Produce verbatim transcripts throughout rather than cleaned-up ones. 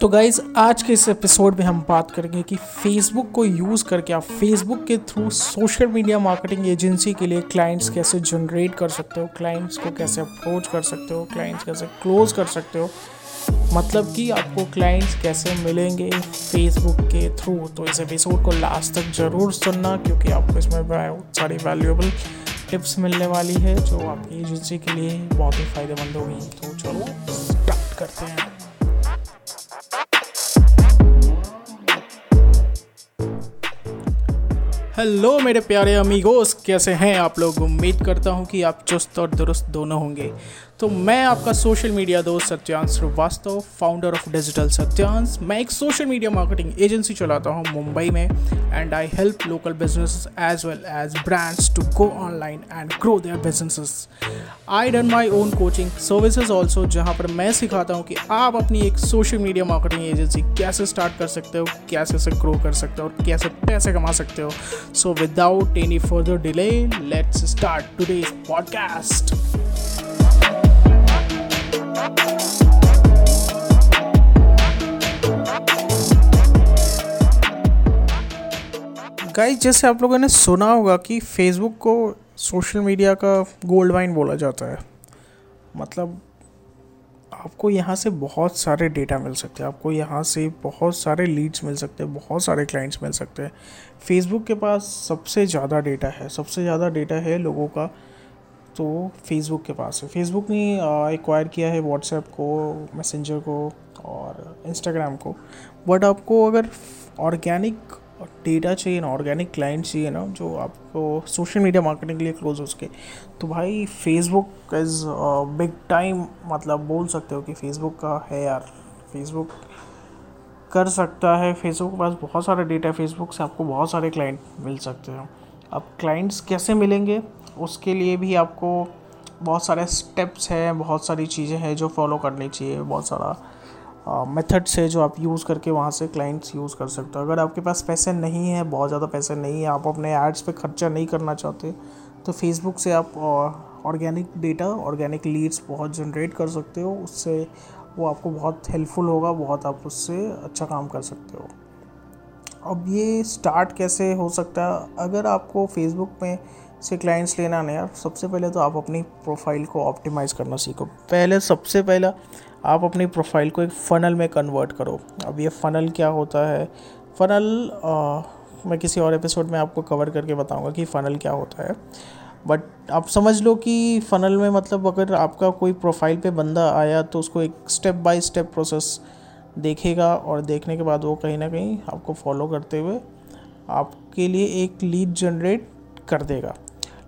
तो गाइज़ आज के इस एपिसोड में हम बात करेंगे कि फेसबुक को यूज़ करके आप फेसबुक के through social media marketing agency के लिए क्लाइंट्स कैसे जनरेट कर सकते हो, क्लाइंट्स को कैसे अप्रोच कर सकते हो, क्लाइंट्स कैसे क्लोज कर सकते हो, मतलब कि आपको क्लाइंट्स कैसे मिलेंगे फेसबुक के थ्रू। तो इस एपिसोड को लास्ट तक ज़रूर सुनना क्योंकि आपको इसमें बहुत सारी वैल्यूएबल टिप्स मिलने वाली है जो आपकी एजेंसी के लिए बहुत ही फ़ायदेमंद होगी। तो चलो स्टार्ट करते हैं। हेलो मेरे प्यारे अमीगोस, कैसे हैं आप लोग? उम्मीद करता हूं कि आप चुस्त और दुरुस्त दोनों होंगे। तो मैं आपका सोशल मीडिया दोस्त Satyansh Srivastava, founder of digital Satyansh. मैं एक सोशल मीडिया मार्केटिंग एजेंसी चलाता हूं मुंबई में and I help local businesses as well as brands to go online and grow their businesses. I done my own coaching services also, जहां पर मैं सिखाता हूं कि आप अपनी एक सोशल मीडिया मार्केटिंग एजेंसी कैसे स्टार्ट कर सकते हो, कैसे से ग्रो कर सकते हो और कैसे पैसे कमा सकते हो। So without any further delay let's start today's podcast. Guys, जैसे आप लोगों ने सुना होगा कि फेसबुक को सोशल मीडिया का गोल्ड माइन बोला जाता है। मतलब आपको यहाँ से बहुत सारे डेटा मिल सकते हैं, आपको यहाँ से बहुत सारे लीड्स मिल सकते हैं, बहुत सारे क्लाइंट्स मिल सकते हैं। फेसबुक के पास सबसे ज़्यादा डेटा है, सबसे ज़्यादा डेटा है लोगों का तो फेसबुक के पास है। फेसबुक ने एक्वायर किया है व्हाट्सएप को, मैसेंजर को और इंस्टाग्राम को। बट आपको अगर ऑर्गेनिक डेटा चाहिए ना, ऑर्गेनिक क्लाइंट चाहिए ना, जो आपको सोशल मीडिया मार्केटिंग के लिए क्लोज हो सके, तो भाई फेसबुक इज़ बिग टाइम। मतलब बोल सकते हो कि फेसबुक का है यार, फेसबुक कर सकता है। फेसबुक के पास बहुत सारा डेटा है, फेसबुक से आपको बहुत सारे क्लाइंट मिल सकते हैं। अब क्लाइंट्स कैसे मिलेंगे उसके लिए भी आपको बहुत सारे स्टेप्स हैं, बहुत सारी चीज़ें हैं जो फॉलो करनी चाहिए, बहुत सारा मेथड्स है जो आप यूज़ करके वहाँ से क्लाइंट्स यूज़ कर सकते हो। अगर आपके पास पैसे नहीं है, बहुत ज़्यादा पैसे नहीं है, आप अपने एड्स पे खर्चा नहीं करना चाहते, तो फेसबुक से आप ऑर्गेनिक डेटा, ऑर्गेनिक लीड्स बहुत जनरेट कर सकते हो। उससे वो आपको बहुत हेल्पफुल होगा, बहुत आप उससे अच्छा काम कर सकते हो। अब ये स्टार्ट कैसे हो सकता है? अगर आपको फेसबुक में से क्लाइंट्स लेना नहीं, आप सबसे पहले तो आप अपनी प्रोफाइल को ऑप्टिमाइज़ करना सीखो। पहले सबसे पहला आप अपनी प्रोफाइल को एक फ़नल में कन्वर्ट करो। अब ये फ़नल क्या होता है? फ़नल आ, मैं किसी और एपिसोड में आपको कवर करके बताऊंगा कि फ़नल क्या होता है। बट आप समझ लो कि फ़नल में मतलब अगर आपका कोई प्रोफाइल पे बंदा आया तो उसको एक स्टेप बाय स्टेप प्रोसेस देखेगा और देखने के बाद वो कहीं ना कहीं आपको फॉलो करते हुए आपके लिए एक लीड जनरेट कर देगा।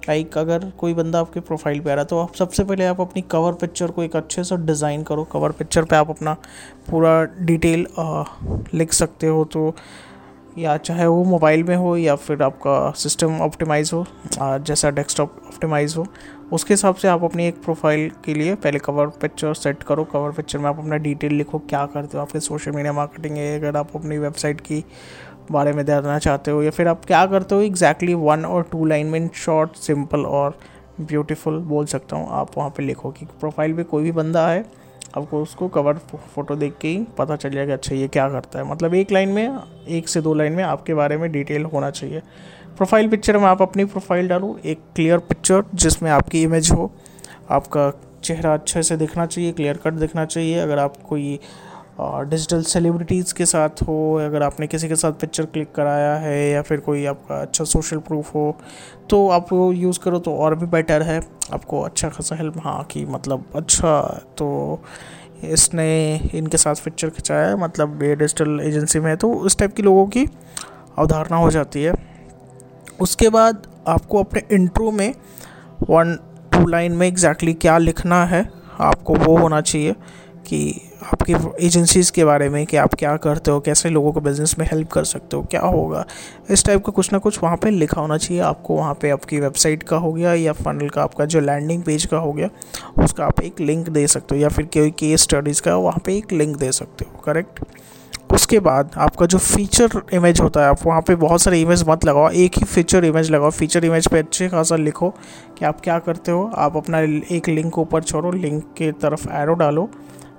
लाइक like, अगर कोई बंदा आपके प्रोफाइल पे आ रहा है तो आप सबसे पहले आप अपनी कवर पिक्चर को एक अच्छे से डिज़ाइन करो। कवर पिक्चर पे आप अपना पूरा डिटेल आ, लिख सकते हो, तो या चाहे वो मोबाइल में हो या फिर आपका सिस्टम ऑप्टिमाइज हो, आ, जैसा डेस्कटॉप ऑप्टिमाइज हो, उसके हिसाब से आप अपनी एक प्रोफाइल के लिए पहले कवर पिक्चर सेट करो। कवर पिक्चर में आप अपना डिटेल लिखो, क्या करते हो, आपके सोशल मीडिया मार्केटिंग है, अगर आप अपनी वेबसाइट की बारे में जानना चाहते हो या फिर आप क्या करते हो एग्जैक्टली, वन और टू लाइन में, शॉर्ट, सिंपल और ब्यूटीफुल बोल सकता हूँ, आप वहाँ पे लिखो कि प्रोफाइल पे कोई भी बंदा आए आपको उसको कवर फोटो देख के ही पता चल जाएगा अच्छा ये क्या करता है। मतलब एक लाइन में, एक से दो लाइन में आपके बारे में डिटेल होना चाहिए। प्रोफाइल पिक्चर में आप अपनी प्रोफाइल डालो, एक क्लियर पिक्चर जिसमें आपकी इमेज हो, आपका चेहरा अच्छे से दिखना चाहिए, क्लियर कट दिखना चाहिए। अगर आप कोई और डिजिटल सेलिब्रिटीज़ के साथ हो, अगर आपने किसी के साथ पिक्चर क्लिक कराया है या फिर कोई आपका अच्छा सोशल प्रूफ हो तो आप वो यूज़ करो तो और भी बेटर है, आपको अच्छा खासा हेल्प। हाँ कि मतलब अच्छा तो इसने इनके साथ पिक्चर खिंचाया है, मतलब ये डिजिटल एजेंसी में है, तो उस टाइप की लोगों की अवधारणा हो जाती है। उसके बाद आपको अपने इंट्रो में वन टू लाइन में एग्जैक्टली क्या लिखना है आपको वो होना चाहिए कि आपकी एजेंसीज़ के बारे में, कि आप क्या करते हो, कैसे लोगों को बिज़नेस में हेल्प कर सकते हो, क्या होगा, इस टाइप का कुछ ना कुछ वहाँ पे लिखा होना चाहिए आपको। वहाँ पे आपकी वेबसाइट का हो गया या फनल का, आपका जो लैंडिंग पेज का हो गया उसका आप एक लिंक दे सकते हो या फिर कोई केस स्टडीज़ का वहाँ पे एक लिंक दे सकते हो, करेक्ट। उसके बाद आपका जो फीचर इमेज होता है, आप वहाँ पे बहुत सारे इमेज मत लगाओ, एक ही फीचर इमेज लगाओ। फीचर इमेज पे अच्छे खासा लिखो कि आप क्या करते हो। आप अपना एक लिंक ऊपर छोड़ो, लिंक के तरफ एरो डालो,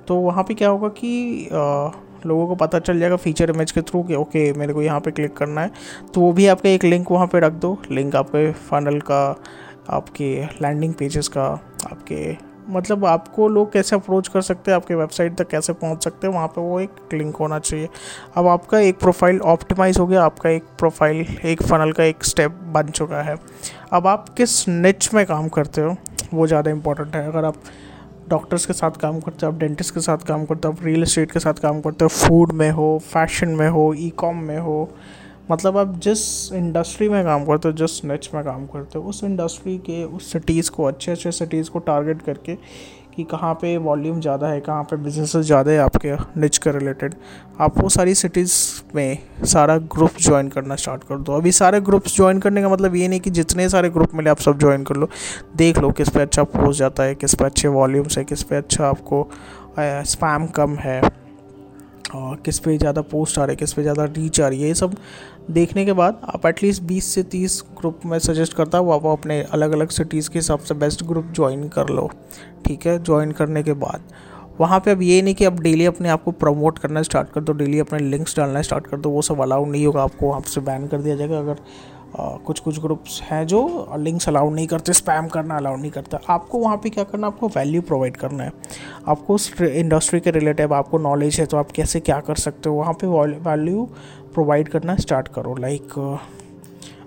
तो वहाँ पे क्या होगा कि लोगों को पता चल जाएगा फीचर इमेज के थ्रू कि ओके मेरे को यहाँ पे क्लिक करना है, तो वो भी आपका एक लिंक वहाँ पे रख दो। लिंक आपके फनल का, आपके लैंडिंग पेजेस का, आपके मतलब आपको लोग कैसे अप्रोच कर सकते हैं, आपके वेबसाइट तक कैसे पहुंच सकते हैं, वहाँ पे वो एक लिंक होना चाहिए। अब आपका एक प्रोफाइल ऑप्टिमाइज़ हो गया, आपका एक प्रोफाइल एक फनल का एक स्टेप बन चुका है। अब आप किस निच में काम करते हो वो ज़्यादा इंपॉर्टेंट है। अगर आप डॉक्टर्स के साथ काम करते हो, आप डेंटिस्ट के साथ काम करते हो, आप रियल एस्टेट के साथ काम करते हो, फूड में हो, फैशन में हो, ई कॉम में हो, मतलब आप जिस इंडस्ट्री में काम करते हो, जिस निच में काम करते हो, उस इंडस्ट्री के उस सिटीज़ को, अच्छे अच्छे सिटीज़ को टारगेट करके कि कहाँ पे वॉल्यूम ज़्यादा है, कहाँ पे बिजनेस ज़्यादा है आपके निच के रिलेटेड, आप वो सारी सिटीज़ में सारा ग्रुप ज्वाइन करना स्टार्ट कर दो। अभी सारे ग्रुप्स ज्वाइन करने का मतलब ये नहीं कि जितने सारे ग्रुप मिले आप सब ज्वाइन कर लो। देख लो किस पे अच्छा पोस्ट जाता है, किस पे अच्छे वॉल्यूम्स है, किस पे अच्छा आपको स्पैम कम है, और किस पे ज़्यादा पोस्ट आ रहे, किस पे ज़्यादा रीच आ रही है। ये सब देखने के बाद आप एटलीस्ट बीस से तीस ग्रुप में सजेस्ट करता हूँ आप अपने अलग अलग सिटीज़ के हिसाब से बेस्ट ग्रुप ज्वाइन कर लो। ठीक है, ज्वाइन करने के बाद वहाँ पे अब ये नहीं कि आप डेली अपने आप को प्रमोट करना स्टार्ट कर दो, डेली अपने लिंक्स डालना स्टार्ट कर दो, वो सब अलाउड नहीं होगा। आपको वहाँ से बैन कर दिया जाएगा। अगर आ, कुछ कुछ ग्रुप्स हैं जो लिंक्स अलाउड नहीं करते, स्पैम करना अलाउड नहीं करता। आपको वहाँ पे क्या करना, आपको वैल्यू प्रोवाइड करना है, आपको इंडस्ट्री के रिलेटेड आपको नॉलेज है तो आप कैसे क्या कर सकते हो, वहाँ पे वैल्यू प्रोवाइड करना स्टार्ट करो। Like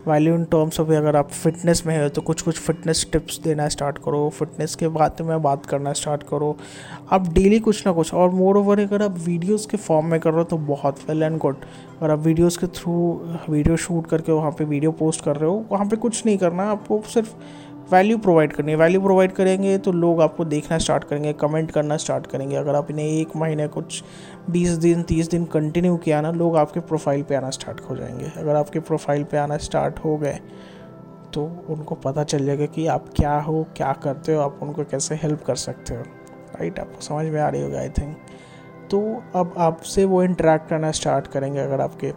value in terms of, अगर आप फिटनेस में हो तो कुछ कुछ फिटनेस टिप्स देना स्टार्ट करो, फिटनेस के बारे में बात करना स्टार्ट करो। आप डेली कुछ ना कुछ, और मोर ओवर अगर आप वीडियोस के फॉर्म में कर रहे हो तो बहुत वेल एंड गुड। अगर आप वीडियोस के थ्रू वीडियो शूट करके वहाँ पे वीडियो पोस्ट कर रहे हो, वहाँ पे कुछ नहीं करना, आपको सिर्फ वैल्यू प्रोवाइड करनी है। वैल्यू प्रोवाइड करेंगे तो लोग आपको देखना स्टार्ट करेंगे, कमेंट करना स्टार्ट करेंगे। अगर आपने एक महीने कुछ बीस दिन तीस दिन कंटिन्यू किया ना, लोग आपके प्रोफाइल पे आना स्टार्ट हो जाएंगे। अगर आपके प्रोफाइल पे आना स्टार्ट हो गए तो उनको पता चल जाएगा कि आप क्या हो, क्या करते हो, आप उनको कैसे हेल्प कर सकते हो। राइट, आपको समझ में आ रही होगी आई थिंक। तो अब आपसे वो इंटरेक्ट करना स्टार्ट करेंगे। अगर आपके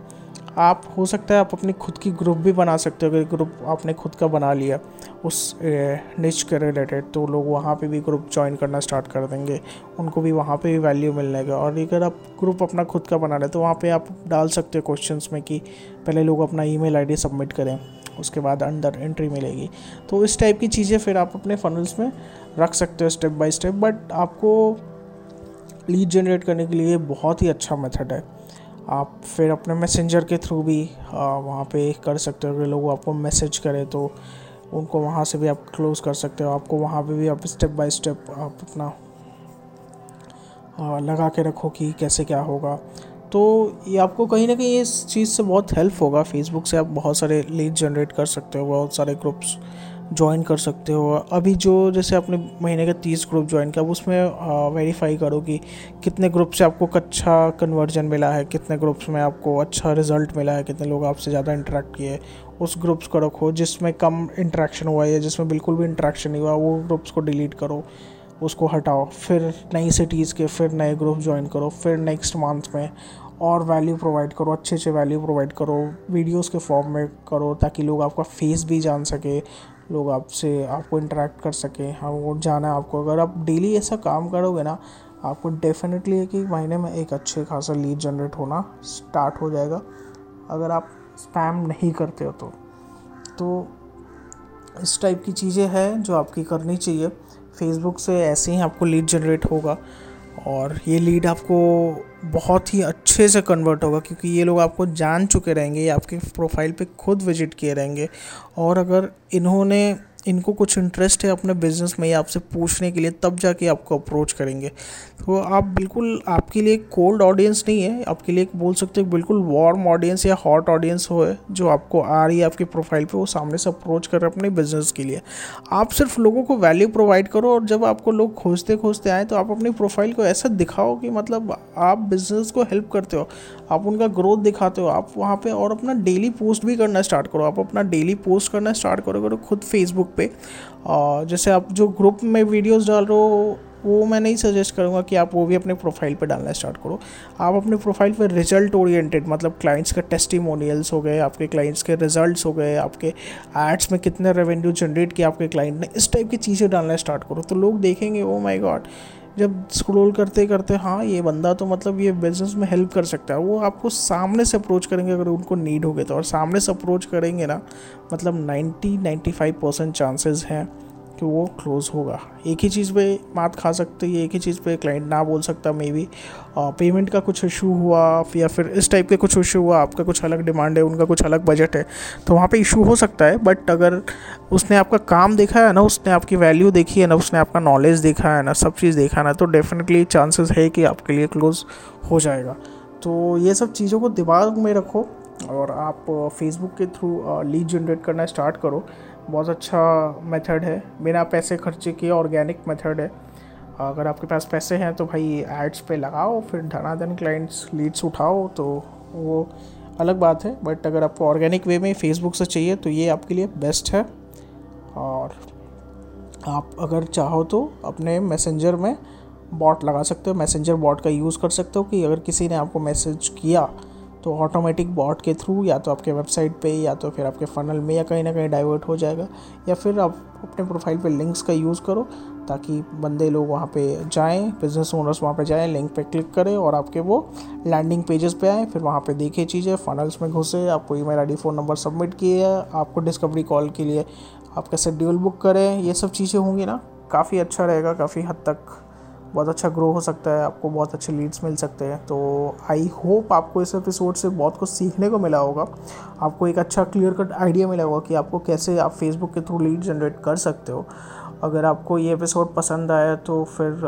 आप हो सकता है आप अपनी खुद की ग्रुप भी बना सकते हो। अगर ग्रुप आपने खुद का बना लिया उस निच के रिलेटेड तो लोग वहाँ पे भी ग्रुप ज्वाइन करना स्टार्ट कर देंगे, उनको भी वहाँ पे भी वैल्यू मिलने का। और अगर आप ग्रुप अपना खुद का बना रहे तो वहाँ पे आप डाल सकते हो क्वेश्चंस में कि पहले लोग अपना ईमेल आईडी सबमिट करें, उसके बाद अंदर एंट्री मिलेगी। तो इस टाइप की चीज़ें फिर आप अपने फनल्स में रख सकते हो स्टेप बाय स्टेप। बट आपको लीड जनरेट करने के लिए बहुत ही अच्छा मेथड है। आप फिर अपने मैसेंजर के थ्रू भी वहाँ पे कर सकते हो। अगर लोग आपको मैसेज करें तो उनको वहाँ से भी आप क्लोज़ कर सकते हो। आपको वहाँ पे भी आप स्टेप बाय स्टेप आप अपना आ, लगा के रखो कि कैसे क्या होगा। तो ये आपको कहीं ना कहीं इस चीज़ से बहुत हेल्प होगा। फेसबुक से आप बहुत सारे लीड जनरेट कर सकते हो, बहुत सारे ग्रुप्स ज्वाइन कर सकते हो। अभी जो जैसे आपने महीने का तीस ग्रुप ज्वाइन किया, अब उसमें वेरीफाई करो कि कितने ग्रुप से आपको अच्छा कन्वर्जन मिला है, कितने ग्रुप्स में आपको अच्छा रिजल्ट मिला है, कितने लोग आपसे ज़्यादा इंटरेक्ट किए। उस ग्रुप्स को रखो जिसमें कम इंटरेक्शन हुआ या जिसमें बिल्कुल भी इंटरेक्शन नहीं हुआ, वो ग्रुप्स को डिलीट करो, उसको हटाओ। फिर नई सिटीज़ के फिर नए ग्रुप ज्वाइन करो, फिर नेक्स्ट मंथ में और वैल्यू प्रोवाइड करो, अच्छे अच्छे वैल्यू प्रोवाइड करो, वीडियोस के फॉर्म में करो ताकि लोग आपका फेस भी जान सके, लोग आपसे आपको इंटरेक्ट कर सकें। हाँ, वो जाना आपको। अगर आप डेली ऐसा काम करोगे ना, आपको डेफिनेटली है कि महीने में एक अच्छे खासा लीड जनरेट होना स्टार्ट हो जाएगा, अगर आप स्पैम नहीं करते हो तो। तो इस टाइप की चीज़ें हैं जो आपकी करनी चाहिए। फेसबुक से ऐसे ही आपको लीड जनरेट होगा और ये लीड आपको बहुत ही अच्छे से कन्वर्ट होगा क्योंकि ये लोग आपको जान चुके रहेंगे, ये आपके प्रोफाइल पे खुद विजिट किए रहेंगे। और अगर इन्होंने इनको कुछ इंटरेस्ट है अपने बिज़नेस में या आपसे पूछने के लिए, तब जाके आपको अप्रोच करेंगे। तो आप बिल्कुल, आपके लिए कोल्ड ऑडियंस नहीं है, आपके लिए बोल सकते हो बिल्कुल वार्म ऑडियंस या हॉट ऑडियंस हो जो आपको आ रही है आपके प्रोफाइल पे, वो सामने से अप्रोच कर रहे हैं अपने बिज़नेस के लिए। आप सिर्फ लोगों को वैल्यू प्रोवाइड करो और जब आपको लोग खोजते खोजते आएँ तो आप अपनी प्रोफाइल को ऐसा दिखाओ कि मतलब आप बिज़नेस को हेल्प करते हो, आप उनका ग्रोथ दिखाते हो। आप वहाँ पर और अपना डेली पोस्ट भी करना स्टार्ट करो। आप अपना डेली पोस्ट करना स्टार्ट करोगे तो खुद फेसबुक पे, जैसे आप जो ग्रुप में वीडियोस डाल रहे हो वो मैं नहीं सजेस्ट करूँगा कि आप वो भी अपने प्रोफाइल पे डालना स्टार्ट करो। आप अपने प्रोफाइल पे रिजल्ट ओरिएंटेड, मतलब क्लाइंट्स के टेस्टिमोनियल्स हो गए, आपके क्लाइंट्स के रिजल्ट्स हो गए, आपके एड्स में कितने रेवेन्यू जनरेट किया आपके क्लाइंट ने, इस टाइप की चीज़ें डालना स्टार्ट करो। तो लोग देखेंगे, ओ माय गॉड जब स्क्रोल करते करते हाँ ये बंदा तो मतलब ये बिजनेस में हेल्प कर सकता है, वो आपको सामने से अप्रोच करेंगे अगर उनको नीड होगी तो। और सामने से अप्रोच करेंगे ना मतलब नब्बे पचानवे परसेंट चांसेस हैं कि वो क्लोज़ होगा। एक ही चीज़ पे मात खा सकती है, एक ही चीज़ पे क्लाइंट ना बोल सकता, मे बी पेमेंट का कुछ इशू हुआ या फिर इस टाइप के कुछ इशू हुआ, आपका कुछ अलग डिमांड है, उनका कुछ अलग बजट है, तो वहाँ पे इशू हो सकता है। बट अगर उसने आपका काम देखा है ना, उसने आपकी वैल्यू देखी है ना, उसने आपका नॉलेज देखा है ना, सब चीज़ देखा ना, तो डेफिनेटली चांसेस है कि आपके लिए क्लोज़ हो जाएगा। तो ये सब चीज़ों को दिमाग में रखो और आप फेसबुक के थ्रू लीड जनरेट करना स्टार्ट करो। बहुत अच्छा मेथड है, बिना पैसे खर्चे किए ऑर्गेनिक मेथड है। अगर आपके पास पैसे हैं तो भाई एड्स पे लगाओ, फिर धनाधन क्लाइंट्स लीड्स उठाओ, तो वो अलग बात है। बट अगर आपको ऑर्गेनिक वे में फेसबुक से चाहिए तो ये आपके लिए बेस्ट है। और आप अगर चाहो तो अपने मैसेंजर में बॉट लगा सकते हो, मैसेंजर बॉट का यूज़ कर सकते हो कि अगर किसी ने आपको मैसेज किया तो ऑटोमेटिक बॉट के थ्रू या तो आपके वेबसाइट पे या तो फिर आपके फ़नल में या कहीं ना कहीं डाइवर्ट हो जाएगा। या फिर आप अपने प्रोफाइल पे लिंक्स का यूज़ करो ताकि बंदे लोग वहाँ पे जाएं, बिजनेस ओनर्स वहाँ पे जाएं, लिंक पे क्लिक करें और आपके वो लैंडिंग पेजेस पे आएँ, फिर वहाँ पे देखें चीज़ें, फ़नल्स में घुसे, आपको email I D phone number submit किए, आपको डिस्कवरी कॉल के लिए आपका शेड्यूल बुक करें, ये सब चीज़ें होंगी ना, काफ़ी अच्छा रहेगा। काफ़ी हद तक बहुत अच्छा ग्रो हो सकता है, आपको बहुत अच्छे लीड्स मिल सकते हैं। तो आई होप आपको इस एपिसोड से बहुत कुछ सीखने को मिला होगा, आपको एक अच्छा क्लियर कट आइडिया मिला होगा कि आपको कैसे आप फेसबुक के थ्रू लीड जनरेट कर सकते हो। अगर आपको ये एपिसोड पसंद आया तो फिर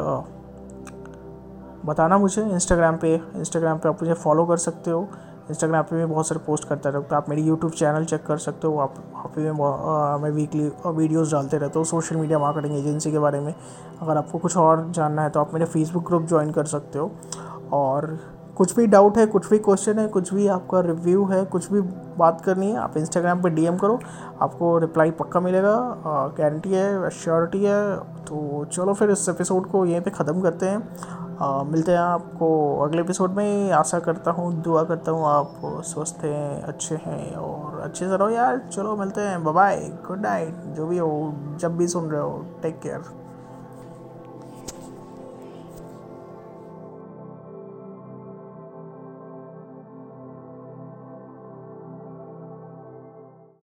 बताना मुझे इंस्टाग्राम पे इंस्टाग्राम पे आप मुझे फॉलो कर सकते हो। इंस्टाग्राम पे मैं बहुत सारे पोस्ट करता रहता हूँ, तो आप मेरी यूट्यूब चैनल चेक कर सकते हो, आप वहाँ पे मैं वीकली वीडियोस डालते रहता हूँ सोशल मीडिया मार्केटिंग एजेंसी के बारे में। अगर आपको कुछ और जानना है तो आप मेरे फेसबुक ग्रुप ज्वाइन कर सकते हो। और कुछ भी डाउट है, कुछ भी क्वेश्चन है, कुछ भी आपका रिव्यू है, कुछ भी बात करनी है, आप इंस्टाग्राम पे डीएम करो, आपको रिप्लाई पक्का मिलेगा, गारंटी है, श्योरिटी है। तो चलो फिर इस एपिसोड को यहीं पे ख़त्म करते हैं। आ, मिलते हैं आपको अगले एपिसोड में। आशा करता हूँ, दुआ करता हूँ आप स्वस्थ हैं, अच्छे हैं और अच्छे से रहो यार। चलो मिलते हैं, बाय बाय, गुड नाइट, जो भी हो, जब भी सुन रहे हो, टेक केयर।